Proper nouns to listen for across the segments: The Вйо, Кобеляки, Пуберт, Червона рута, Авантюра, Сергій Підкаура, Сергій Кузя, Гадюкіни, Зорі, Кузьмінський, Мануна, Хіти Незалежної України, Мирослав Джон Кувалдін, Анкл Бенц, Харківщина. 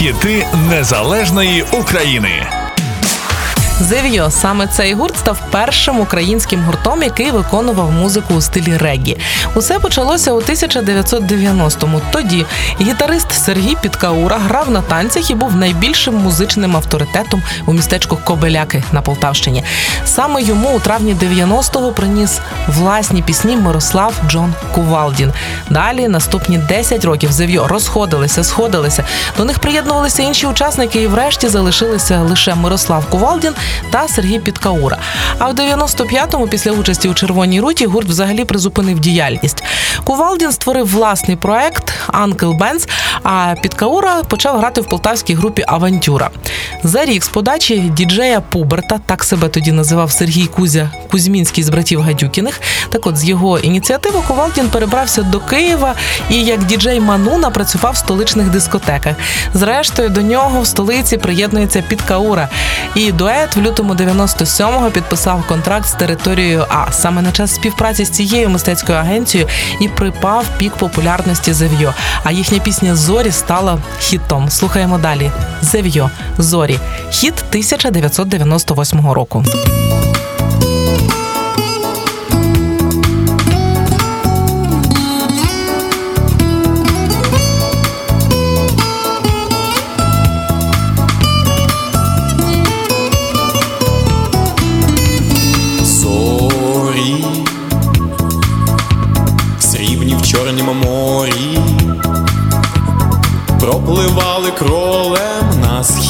Хіти Незалежної України. The Вйо, саме цей гурт став першим українським гуртом, який виконував музику у стилі реггі. Усе почалося у 1990-му. Тоді гітарист Сергій Підкаура грав на танцях і був найбільшим музичним авторитетом у містечку Кобеляки на Полтавщині. Саме йому у травні 90-го приніс власні пісні Мирослав Джон Кувалдін. Далі наступні 10 років The Вйо розходилися, сходилися. До них приєднувалися інші учасники і врешті залишилися лише Мирослав Кувалдін та Сергій Підкаура. А в 95-му, після участі у «Червоній руті», гурт взагалі призупинив діяльність. Кувалдін створив власний проект «Анкл Бенц», а Підкаура почав грати в полтавській групі «Авантюра». За рік з подачі діджея Пуберта, так себе тоді називав Сергій Кузя, Кузьмінський з братів Гадюкіних, так от з його ініціативи Кувалдін перебрався до Києва і як діджей Мануна працював в столичних дискотеках. Зрештою, до нього в столиці приєднується Підкаура. І дует в лютому 97-го підписав контракт з Територією А. Саме на час співпраці з цією мистецькою агенцією і припав пік популярності The Вйо. А їхня пісня «Зорі» стала хітом. Слухаємо далі. The Вйо, «Зорі». Хіт 1998 року. Зорі, срібні в чорнім морі, пропливали кролем на схід.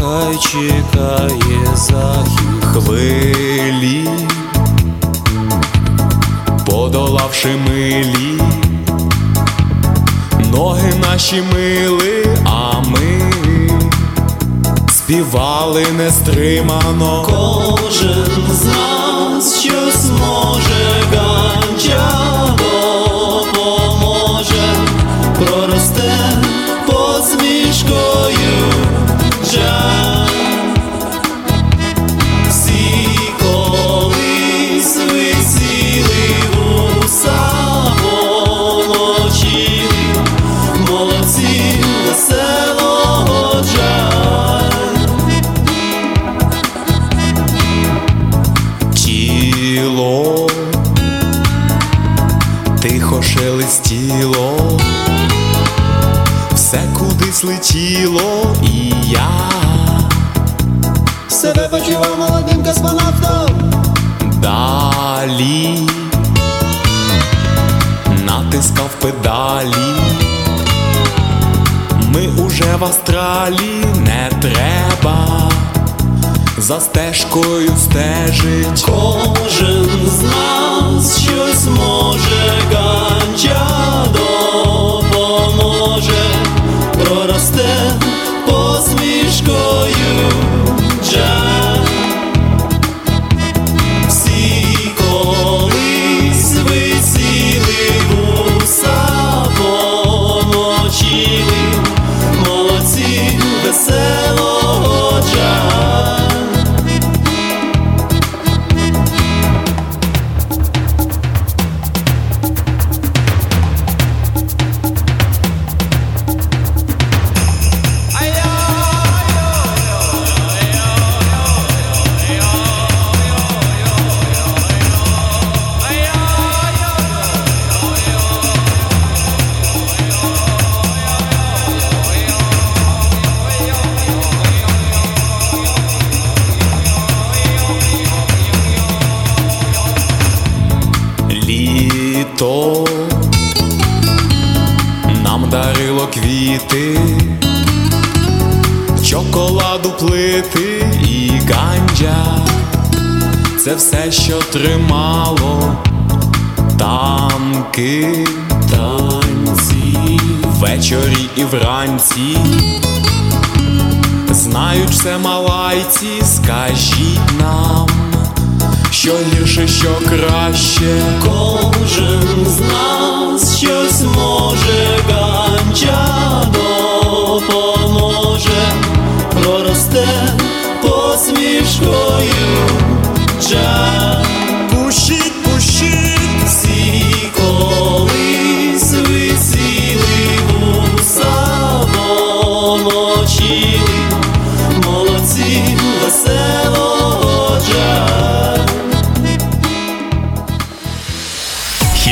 Хай чекає захід хвилі, подолавши милі, ноги наші мили, а ми співали нестримано. Кожен з нас щось може, ганча допоможе, проросте посмішкою. Всі колись висіли у самочі, молодці веселого жаль. Тіло тихо шелестіло, все кудись летіло, і я себе почував молодим космонавтом. Далі натискав педалі, ми уже в Австралії, не треба за стежкою стежить. Кожен з нас щось може, ганджа допоможе, проросте посмішкою джа. Всі колись висіли вуса, поночили, молодці веселого джа. То нам дарило квіти, чоколаду плити і ганджа, це все, що тримало. Танки, танці, ввечері і вранці, знають все малайці, скажіть нам, що гірше, що краще. Кожен з нас щось може, ганджа допоможе, проросте посмішкою джа. Пушіть, пушіть. Всі колись висіли вуса,